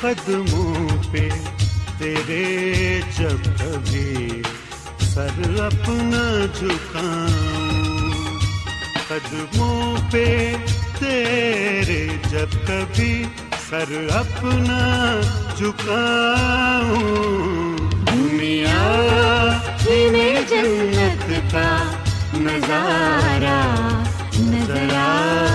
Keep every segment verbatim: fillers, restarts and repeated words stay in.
قدموں پہ تیرے جب کبھی سر اپنا جھکاؤں، قدموں پہ تیرے جب کبھی سر اپنا جھکاؤں، دنیا میں جنت کا نظارہ نظر آئے۔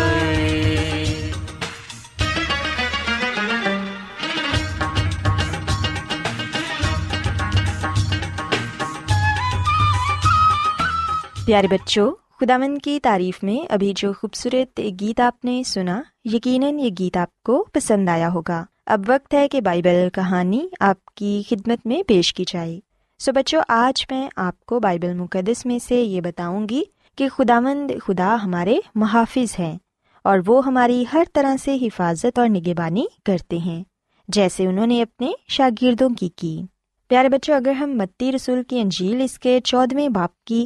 پیارے بچوں، خداوند کی تعریف میں ابھی جو خوبصورت گیت آپ نے سنا، یقیناً یہ گیت آپ کو پسند آیا ہوگا۔ اب وقت ہے کہ بائبل کہانی آپ کی خدمت میں پیش کی جائے۔ سو بچوں، آج میں آپ کو بائبل مقدس میں سے یہ بتاؤں گی کہ خداوند خدا ہمارے محافظ ہیں، اور وہ ہماری ہر طرح سے حفاظت اور نگہبانی کرتے ہیں، جیسے انہوں نے اپنے شاگردوں کی کی۔ پیارے بچوں، اگر ہم متی رسول کی انجیل اس کے چودھویں باپ کی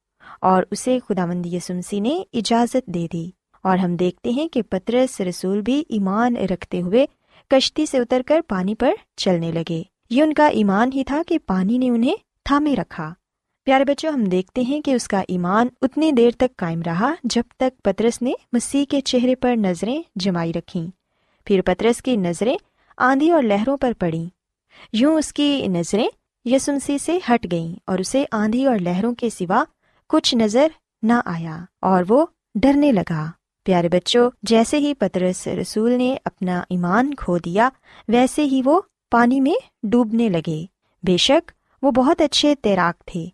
اور اسے خداوند یسوع مسیح نے اجازت دے دی۔ اور ہم دیکھتے ہیں کہ پترس رسول بھی ایمان رکھتے ہوئے کشتی سے اتر کر پانی پر چلنے لگے۔ یہ ان کا ایمان ہی تھا کہ پانی نے انہیں تھامے رکھا۔ پیارے بچوں، ہم دیکھتے ہیں کہ اس کا ایمان اتنی دیر تک قائم رہا جب تک پترس نے مسیح کے چہرے پر نظریں جمائی رکھیں۔ پھر پترس کی نظریں آندھی اور لہروں پر پڑیں، یوں اس کی نظریں یسوع مسیح سے ہٹ گئیں اور اسے آندھی اور لہروں کے سوا کچھ نظر نہ آیا، اور وہ ڈرنے لگا۔ پیارے بچوں، جیسے ہی پترس رسول نے اپنا ایمان کھو دیا، ویسے ہی وہ پانی میں ڈوبنے لگے۔ بے شک وہ بہت اچھے تیراک تھے،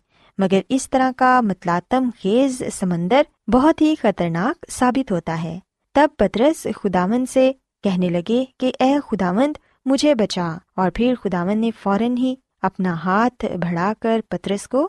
مگر اس طرح کا متلاطم خیز سمندر بہت ہی خطرناک ثابت ہوتا ہے۔ تب پترس خداوند سے کہنے لگے کہ اے خداوند، مجھے بچا، اور پھر خداوند نے فوراً ہی اپنا ہاتھ بڑھا کر پترس کو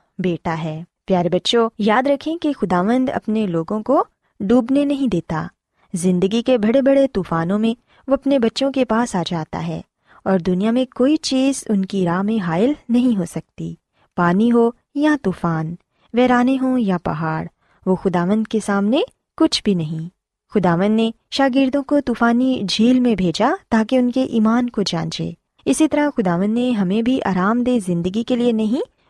بیٹا ہے۔ پیارے بچوں، یاد رکھیں کہ خداوند اپنے لوگوں کو ڈوبنے نہیں دیتا۔ زندگی کے بڑے بڑے طوفانوں میں وہ اپنے بچوں کے پاس آ جاتا ہے، اور دنیا میں کوئی چیز ان کی راہ میں حائل نہیں ہو سکتی۔ پانی ہو یا طوفان، ویرانے ہوں یا پہاڑ، وہ خداوند کے سامنے کچھ بھی نہیں۔ خداوند نے شاگردوں کو طوفانی جھیل میں بھیجا تاکہ ان کے ایمان کو جانچے۔ اسی طرح خداوند نے ہمیں بھی آرام دہ زندگی کے لیے نہیں،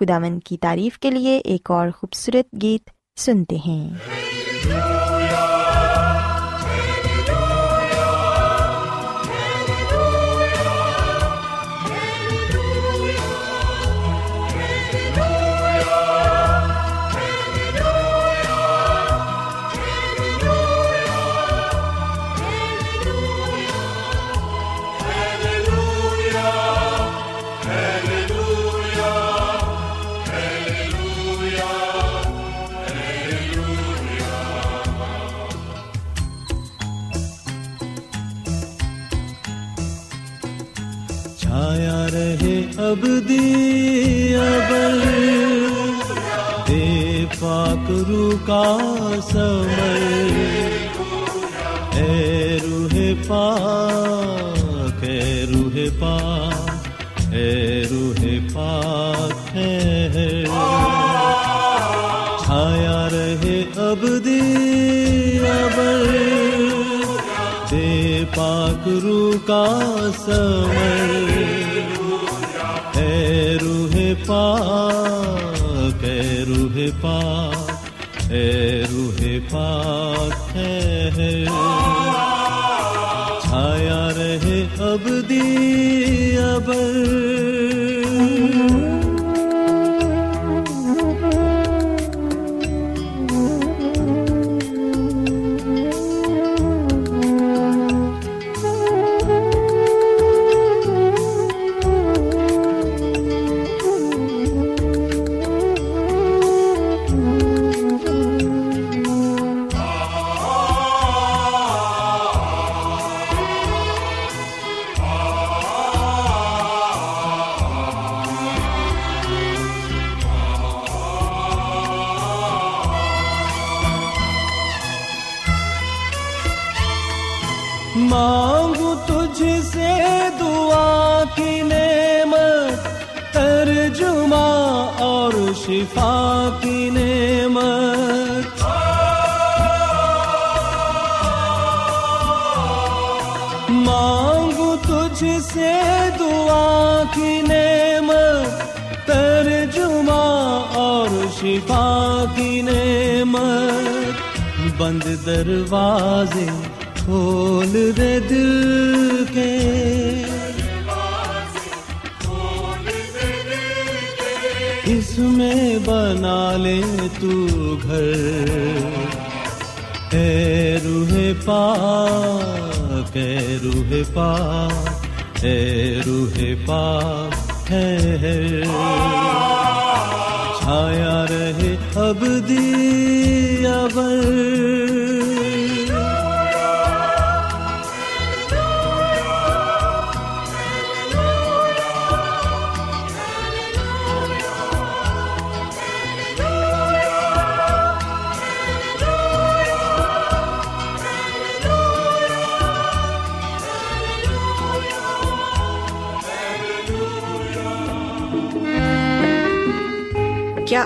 خداوند کی تعریف کے لیے ایک اور خوبصورت گیت سنتے ہیں۔ اب دیابل دے پاک روح کا ثمر، اے روح پاک، اے روح پاک، اے روح پاک ہے، چھایا رہے اب دیابل دے پاک روح کا ثمر، اے روح پاک، اے روح پاک اے روح پاک ہے، چھایا رہے ابدی ابد، مانگو تجھ سے دعا کی نعمت، ترجمہ اور شفا کی نعمت، مانگو تجھ سے دعا کی نعمت، ترجمہ اور شفا کی نعمت، بند دروازے کھول دے دل کے، اس میں بنا لے تو گھر، اے روح پاک اے روح پاک اے روح پاک ہے، چھایا رہے ابدی ابد۔ کیا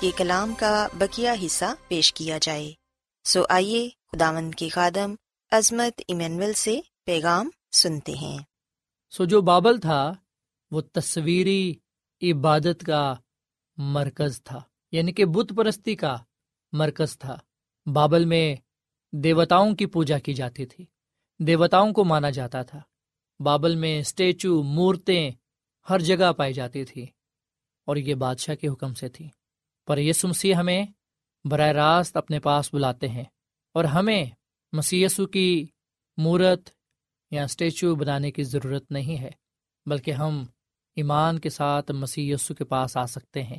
کہ کلام کا بقیہ حصہ پیش کیا جائے، سو آئیے خداوند کے خادم عظمت ایمینول سے پیغام سنتے ہیں۔ سو جو بابل تھا وہ تصویری عبادت کا مرکز تھا، یعنی کہ بت پرستی کا مرکز تھا۔ بابل میں دیوتاؤں کی پوجا کی جاتی تھی، دیوتاؤں کو مانا جاتا تھا۔ بابل میں اسٹیچو، مورتیں ہر جگہ پائی جاتی تھیں، اور یہ بادشاہ کے حکم سے تھی۔ پر یسوع مسیح ہمیں براہ راست اپنے پاس بلاتے ہیں، اور ہمیں مسیح یسوع کی مورت یا اسٹیچو بنانے کی ضرورت نہیں ہے، بلکہ ہم ایمان کے ساتھ مسیح یسوع کے پاس آ سکتے ہیں،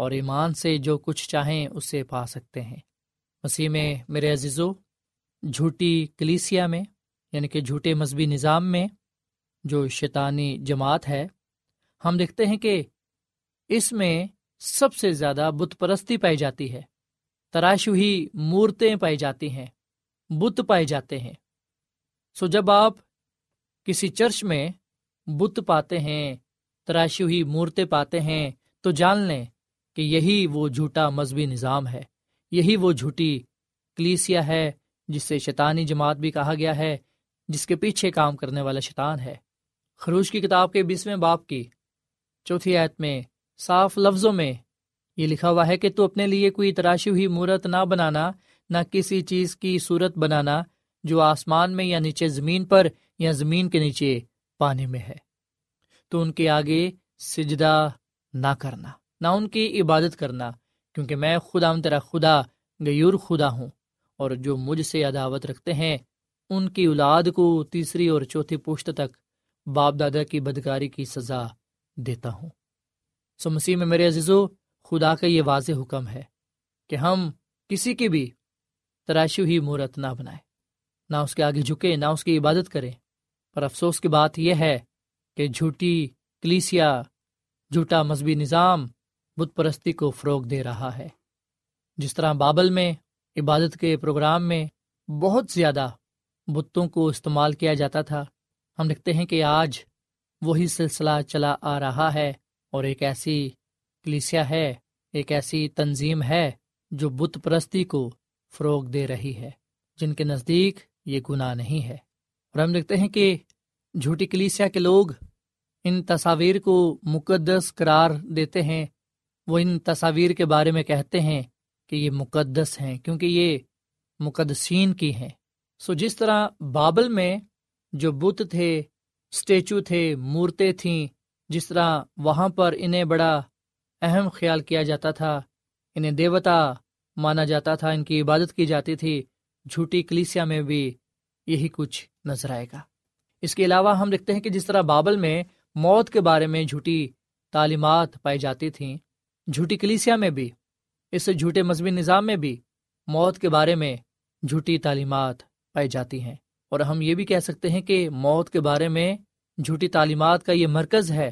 اور ایمان سے جو کچھ چاہیں اسے پا سکتے ہیں۔ مسیح میں میرے عزیزو، جھوٹی کلیسیا میں، یعنی کہ جھوٹے مذہبی نظام میں، جو شیطانی جماعت ہے، ہم دیکھتے ہیں کہ اس میں سب سے زیادہ بت پرستی پائی جاتی ہے، تراش ہوئی مورتیں پائی جاتی ہیں، بت پائے جاتے ہیں۔ سو جب آپ کسی چرچ میں بت پاتے ہیں، تراشی ہوئی مورتیں پاتے ہیں، تو جان لیں کہ یہی وہ جھوٹا مذہبی نظام ہے، یہی وہ جھوٹی کلیسیا ہے جسے شیطانی جماعت بھی کہا گیا ہے، جس کے پیچھے کام کرنے والا شیطان ہے۔ خروج کی کتاب کے بیسویں باب کی چوتھی آیت میں صاف لفظوں میں یہ لکھا ہوا ہے کہ تو اپنے لیے کوئی تراشی ہوئی مورت نہ بنانا، نہ کسی چیز کی صورت بنانا جو آسمان میں یا نیچے زمین پر یا زمین کے نیچے پانی میں ہے، تو ان کے آگے سجدہ نہ کرنا، نہ ان کی عبادت کرنا، کیونکہ میں خدا تیرا خدا غیور خدا ہوں، اور جو مجھ سے عداوت رکھتے ہیں ان کی اولاد کو تیسری اور چوتھی پشت تک باپ دادا کی بدکاری کی سزا دیتا ہوں۔ سو مسیح میں میرے عزیزو، خدا کا یہ واضح حکم ہے کہ ہم کسی کی بھی تراشی ہوئی مورت نہ بنائیں، نہ اس کے آگے جھکیں، نہ اس کی عبادت کریں۔ پر افسوس کی بات یہ ہے کہ جھوٹی کلیسیا، جھوٹا مذہبی نظام بت پرستی کو فروغ دے رہا ہے۔ جس طرح بابل میں عبادت کے پروگرام میں بہت زیادہ بتوں کو استعمال کیا جاتا تھا، ہم دیکھتے ہیں کہ آج وہی سلسلہ چلا آ رہا ہے، اور ایک ایسی کلیسیا ہے، ایک ایسی تنظیم ہے جو بت پرستی کو فروغ دے رہی ہے، جن کے نزدیک یہ گناہ نہیں ہے۔ اور ہم دیکھتے ہیں کہ جھوٹی کلیسیا کے لوگ ان تصاویر کو مقدس قرار دیتے ہیں، وہ ان تصاویر کے بارے میں کہتے ہیں کہ یہ مقدس ہیں کیونکہ یہ مقدسین کی ہیں۔ سو جس طرح بابل میں جو بت تھے، اسٹیچو تھے، مورتیں تھیں، جس طرح وہاں پر انہیں بڑا اہم خیال کیا جاتا تھا، انہیں دیوتا مانا جاتا تھا، ان کی عبادت کی جاتی تھی، جھوٹی کلیسیا میں بھی یہی کچھ نظر آئے گا۔ اس کے علاوہ ہم دیکھتے ہیں کہ جس طرح بابل میں موت کے بارے میں جھوٹی تعلیمات پائی جاتی تھیں، جھوٹی کلیسیا میں بھی، اس جھوٹے مذہبی نظام میں بھی موت کے بارے میں جھوٹی تعلیمات پائی جاتی ہیں۔ اور ہم یہ بھی کہہ سکتے ہیں کہ موت کے بارے میں جھوٹی تعلیمات کا یہ مرکز ہے۔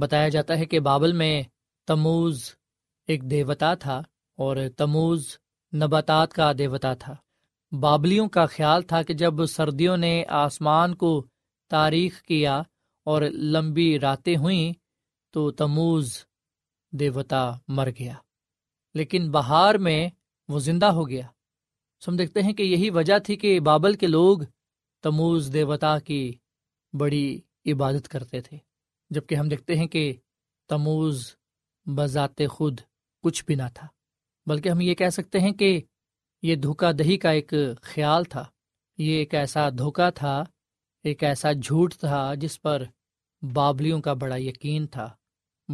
بتایا جاتا ہے کہ بابل میں تموز ایک دیوتا تھا، اور تموز نباتات کا دیوتا تھا۔ بابلیوں کا خیال تھا کہ جب سردیوں نے آسمان کو تاریک کیا اور لمبی راتیں ہوئیں تو تموز دیوتا مر گیا، لیکن بہار میں وہ زندہ ہو گیا۔ ہم دیکھتے ہیں کہ یہی وجہ تھی کہ بابل کے لوگ تموز دیوتا کی بڑی عبادت کرتے تھے، جبکہ ہم دیکھتے ہیں کہ تموز بذات خود کچھ بھی نہ تھا، بلکہ ہم یہ کہہ سکتے ہیں کہ یہ دھوکہ دہی کا ایک خیال تھا، یہ ایک ایسا دھوکہ تھا، ایک ایسا جھوٹ تھا جس پر بابلیوں کا بڑا یقین تھا،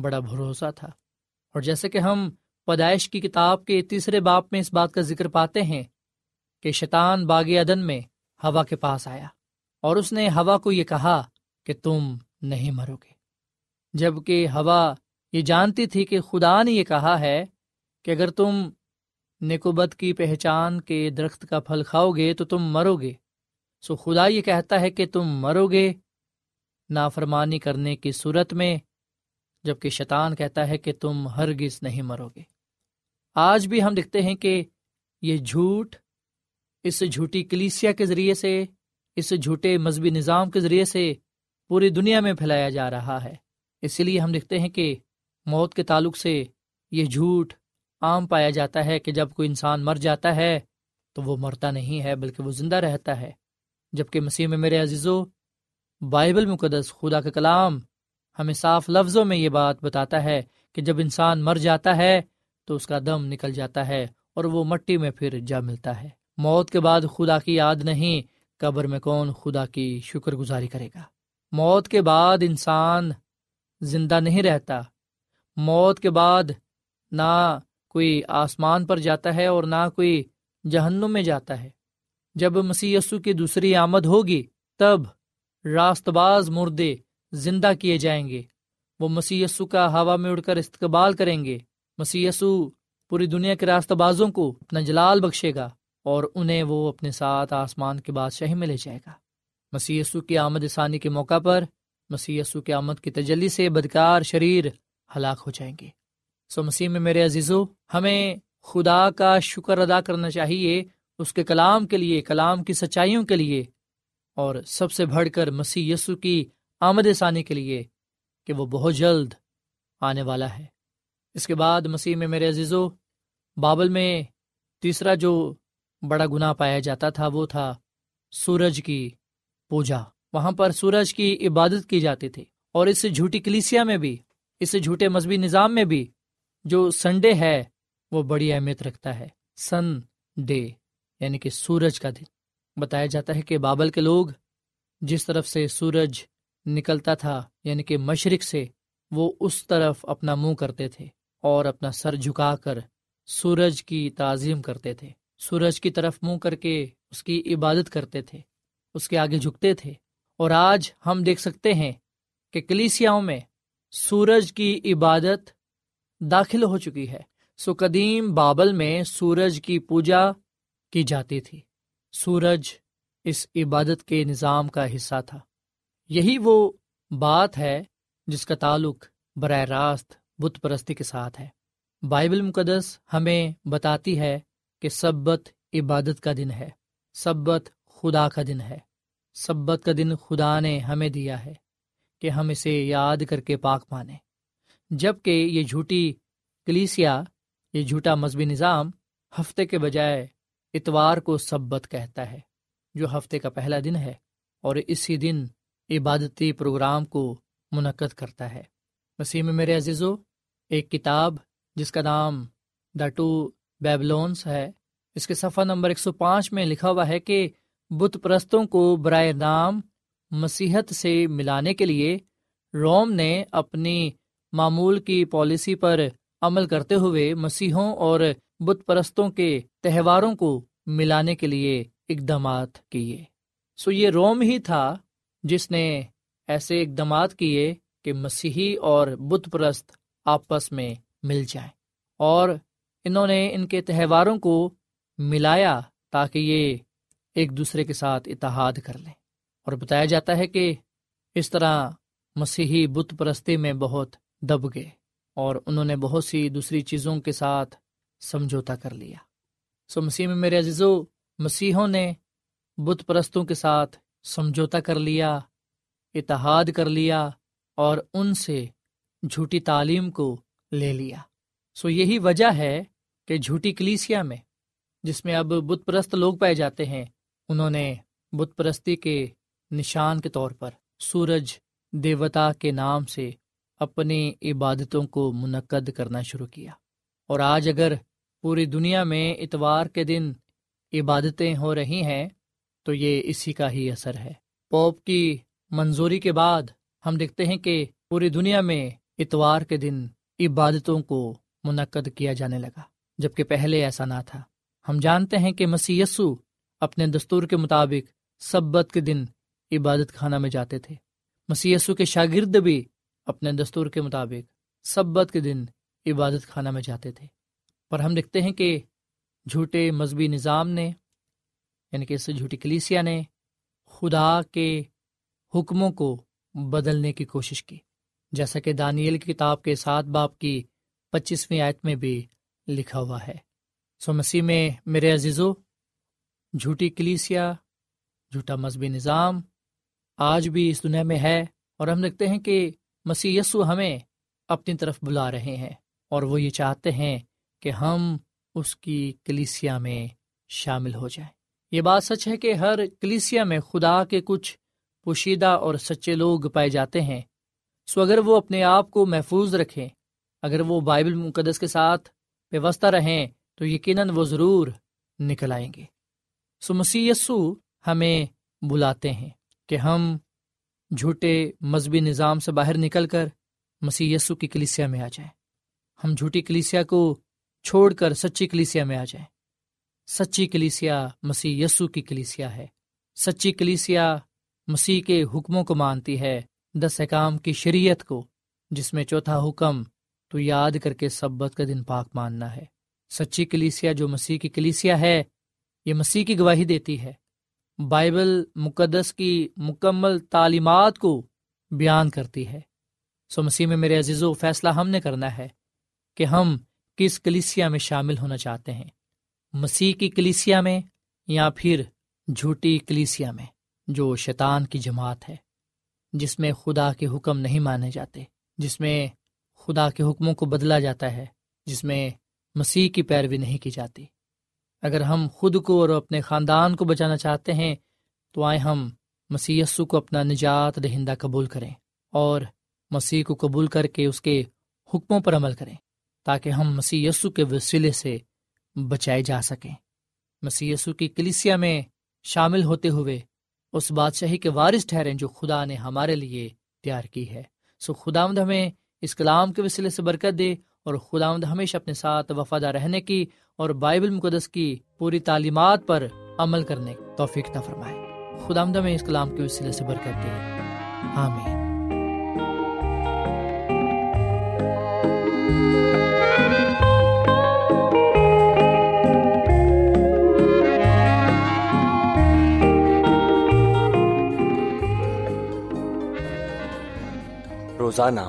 بڑا بھروسہ تھا۔ اور جیسے کہ ہم پیدائش کی کتاب کے تیسرے باب میں اس بات کا ذکر پاتے ہیں کہ شیطان باغ عدن میں ہوا کے پاس آیا، اور اس نے ہوا کو یہ کہا کہ تم نہیں مرو گے، جبکہ ہوا یہ جانتی تھی کہ خدا نے یہ کہا ہے کہ اگر تم نکوبت کی پہچان کے درخت کا پھل کھاؤ گے تو تم مرو گے۔ سو خدا یہ کہتا ہے کہ تم مرو گے نافرمانی کرنے کی صورت میں، جبکہ شیطان کہتا ہے کہ تم ہرگز نہیں مرو گے۔ آج بھی ہم دیکھتے ہیں کہ یہ جھوٹ اس جھوٹی کلیسیا کے ذریعے سے، اس جھوٹے مذہبی نظام کے ذریعے سے پوری دنیا میں پھیلایا جا رہا ہے۔ اسی لیے ہم دیکھتے ہیں کہ موت کے تعلق سے یہ جھوٹ عام پایا جاتا ہے کہ جب کوئی انسان مر جاتا ہے تو وہ مرتا نہیں ہے بلکہ وہ زندہ رہتا ہے، جبکہ مسیح میں میرے عزیزو، بائبل مقدس خدا کا کلام ہمیں صاف لفظوں میں یہ بات بتاتا ہے کہ جب انسان مر جاتا ہے تو اس کا دم نکل جاتا ہے اور وہ مٹی میں پھر جا ملتا ہے۔ موت کے بعد خدا کی یاد نہیں، قبر میں کون خدا کی شکر گزاری کرے گا؟ موت کے بعد انسان زندہ نہیں رہتا، موت کے بعد نہ کوئی آسمان پر جاتا ہے اور نہ کوئی جہنم میں جاتا ہے۔ جب مسیح یسوع کی دوسری آمد ہوگی تب راست باز مردے زندہ کیے جائیں گے، وہ مسیح یسوع کا ہوا میں اڑ کر استقبال کریں گے۔ مسیح یسوع پوری دنیا کے راست بازوں کو اپنا جلال بخشے گا، اور انہیں وہ اپنے ساتھ آسمان کے بادشاہ میں لے جائے گا۔ مسیح یسوع کی آمد ثانی کے موقع پر مسیح یسوع کی آمد کی تجلی سے بدکار شریر ہلاک ہو جائیں گے۔ سو مسیح میں میرے عزیزو، ہمیں خدا کا شکر ادا کرنا چاہیے، اس کے کلام کے لیے، کلام کی سچائیوں کے لیے، اور سب سے بڑھ کر مسیح یسوع کی آمد ثانی کے لیے کہ وہ بہت جلد آنے والا ہے۔ اس کے بعد مسیح میں میرے عزیزو، بابل میں تیسرا جو بڑا گناہ پایا جاتا تھا وہ تھا سورج کی پوجا۔ وہاں پر سورج کی عبادت کی جاتی تھی، اور اس جھوٹی کلیسیا میں بھی، اس جھوٹے مذہبی نظام میں بھی جو سنڈے ہے وہ بڑی اہمیت رکھتا ہے۔ سن ڈے یعنی کہ سورج کا دن۔ بتایا جاتا ہے کہ بابل کے لوگ جس طرف سے سورج نکلتا تھا یعنی کہ مشرق سے، وہ اس طرف اپنا منہ کرتے تھے اور اپنا سر جھکا کر سورج کی تعظیم کرتے تھے، سورج کی طرف منہ کر کے اس کی عبادت کرتے تھے، اس کے آگے جھکتے تھے۔ اور آج ہم دیکھ سکتے ہیں کہ کلیسیاؤں میں سورج کی عبادت داخل ہو چکی ہے۔ سو قدیم بابل میں سورج کی پوجا کی جاتی تھی، سورج اس عبادت کے نظام کا حصہ تھا۔ یہی وہ بات ہے جس کا تعلق براہ راست بت پرستی کے ساتھ ہے۔ بائبل مقدس ہمیں بتاتی ہے کہ سبت عبادت کا دن ہے، سبت خدا کا دن ہے، سبت کا دن خدا نے ہمیں دیا ہے کہ ہم اسے یاد کر کے پاک مانیں، جبکہ یہ جھوٹی کلیسیا، یہ جھوٹا مذہبی نظام ہفتے کے بجائے اتوار کو سبت کہتا ہے جو ہفتے کا پہلا دن ہے، اور اسی دن عبادتی پروگرام کو منعقد کرتا ہے۔ مسیح میں میرے عزیزو، ایک کتاب جس کا نام دا ٹو بیبلونز ہے، اس کے صفحہ نمبر ایک سو پانچ میں لکھا ہوا ہے کہ بت پرستوں کو برائے نام مسیحت سے ملانے کے لیے روم نے اپنی معمول کی پالیسی پر عمل کرتے ہوئے مسیحوں اور بت پرستوں کے تہواروں کو ملانے کے لیے اقدامات کیے۔ سو یہ روم ہی تھا جس نے ایسے اقدامات کیے کہ مسیحی اور بت پرست آپس میں مل جائیں، اور انہوں نے ان کے تہواروں کو ملایا تاکہ یہ ایک دوسرے کے ساتھ اتحاد کر لیں۔ اور بتایا جاتا ہے کہ اس طرح مسیحی بت پرستی میں بہت دب گئے اور انہوں نے بہت سی دوسری چیزوں کے ساتھ سمجھوتا کر لیا۔ سو مسیح میں میرے عزیزو، مسیحوں نے بت پرستوں کے ساتھ سمجھوتا کر لیا، اتحاد کر لیا، اور ان سے جھوٹی تعلیم کو لے لیا۔ سو یہی وجہ ہے کہ جھوٹی کلیسیا میں جس میں اب بت پرست لوگ پائے جاتے ہیں، انہوں نے بت پرستی کے نشان کے طور پر سورج دیوتا کے نام سے اپنی عبادتوں کو منعقد کرنا شروع کیا۔ اور آج اگر پوری دنیا میں اتوار کے دن عبادتیں ہو رہی ہیں تو یہ اسی کا ہی اثر ہے۔ پوپ کی منظوری کے بعد ہم دیکھتے ہیں کہ پوری دنیا میں اتوار کے دن عبادتوں کو منعقد کیا جانے لگا، جبکہ پہلے ایسا نہ تھا۔ ہم جانتے ہیں کہ مسیح یسوع اپنے دستور کے مطابق سبت کے دن عبادت خانہ میں جاتے تھے، مسیح یسوع کے شاگرد بھی اپنے دستور کے مطابق سبت کے دن عبادت خانہ میں جاتے تھے، پر ہم دیکھتے ہیں کہ جھوٹے مذہبی نظام نے یعنی کہ اس جھوٹی کلیسیا نے خدا کے حکموں کو بدلنے کی کوشش کی، جیسا کہ دانیل کی کتاب کے سات باب کی پچیسویں آیت میں بھی لکھا ہوا ہے۔ سو مسیح میں میرے عزیزو، جھوٹی کلیسیا، جھوٹا مذہبی نظام آج بھی اس دنیا میں ہے، اور ہم دیکھتے ہیں کہ مسیح یسوع ہمیں اپنی طرف بلا رہے ہیں، اور وہ یہ چاہتے ہیں کہ ہم اس کی کلیسیا میں شامل ہو جائیں۔ یہ بات سچ ہے کہ ہر کلیسیا میں خدا کے کچھ پوشیدہ اور سچے لوگ پائے جاتے ہیں۔ سو اگر وہ اپنے آپ کو محفوظ رکھیں، اگر وہ بائبل مقدس کے ساتھ وابستہ رہیں، تو یقیناً وہ ضرور نکل آئیں گے۔ سو مسیح یسوع ہمیں بلاتے ہیں کہ ہم جھوٹے مذہبی نظام سے باہر نکل کر مسیح یسوع کی کلیسیا میں آ جائیں، ہم جھوٹی کلیسیا کو چھوڑ کر سچی کلیسیا میں آ جائیں۔ سچی کلیسیا مسیح یسوع کی کلیسیا ہے، سچی کلیسیا مسیح کے حکموں کو مانتی ہے، دس احکام کی شریعت کو، جس میں چوتھا حکم تو یاد کر کے سبت کا دن پاک ماننا ہے۔ سچی کلیسیا جو مسیح کی کلیسیا ہے، یہ مسیح کی گواہی دیتی ہے، بائبل مقدس کی مکمل تعلیمات کو بیان کرتی ہے۔ سو مسیح میں میرے عزیزو، فیصلہ ہم نے کرنا ہے کہ ہم کس کلیسیا میں شامل ہونا چاہتے ہیں، مسیح کی کلیسیا میں یا پھر جھوٹی کلیسیا میں جو شیطان کی جماعت ہے، جس میں خدا کے حکم نہیں مانے جاتے، جس میں خدا کے حکموں کو بدلا جاتا ہے، جس میں مسیح کی پیروی نہیں کی جاتی۔ اگر ہم خود کو اور اپنے خاندان کو بچانا چاہتے ہیں تو آئیں ہم مسیح یسوع کو اپنا نجات دہندہ قبول کریں اور مسیح کو قبول کر کے اس کے حکموں پر عمل کریں، تاکہ ہم مسیح یسوع کے وسیلے سے بچائے جا سکیں۔ مسیح یسوع کی کلیسیا میں شامل ہوتے ہوئے اس بادشاہی کے وارث ٹھہریں جو خدا نے ہمارے لیے تیار کی ہے۔ سو خداوند ہمیں اس کلام کے وسیلے سے برکت دے، اور خداوند ہمیشہ اپنے ساتھ وفادار رہنے کی اور بائبل مقدس کی پوری تعلیمات پر عمل کرنے کی توفیق عطا فرمائے۔ خداوند ہمیں اس کلام کے وسیلے سے برکت دے، آمین۔ روزانہ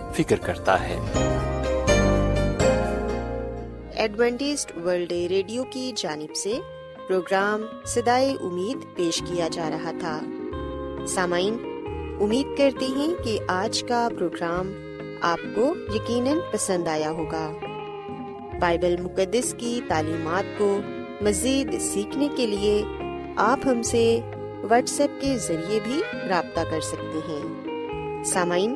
فکر کرتا ہے۔ ایڈوینٹسٹ ورلڈ ریڈیو کی جانب سے پروگرام صدائے امید پیش کیا جا رہا تھا۔ سامعین، امید کرتے ہیں کہ آج کا پروگرام آپ کو یقیناً پسند آیا ہوگا۔ بائبل مقدس کی تعلیمات کو مزید سیکھنے کے لیے آپ ہم سے واٹس ایپ کے ذریعے بھی رابطہ کر سکتے ہیں۔ سامعین،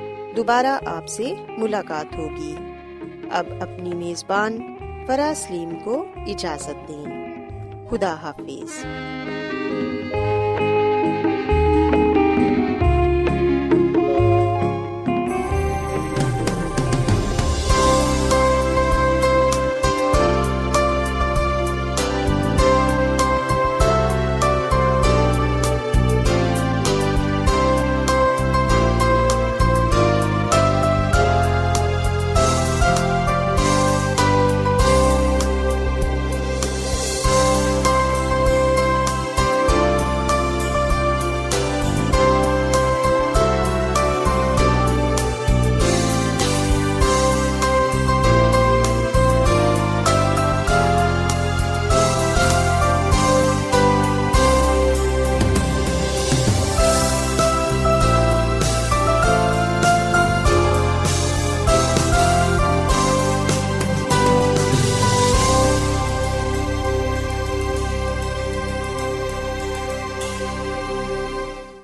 دوبارہ آپ سے ملاقات ہوگی۔ اب اپنی میزبان فراز سلیم کو اجازت دیں۔ خدا حافظ۔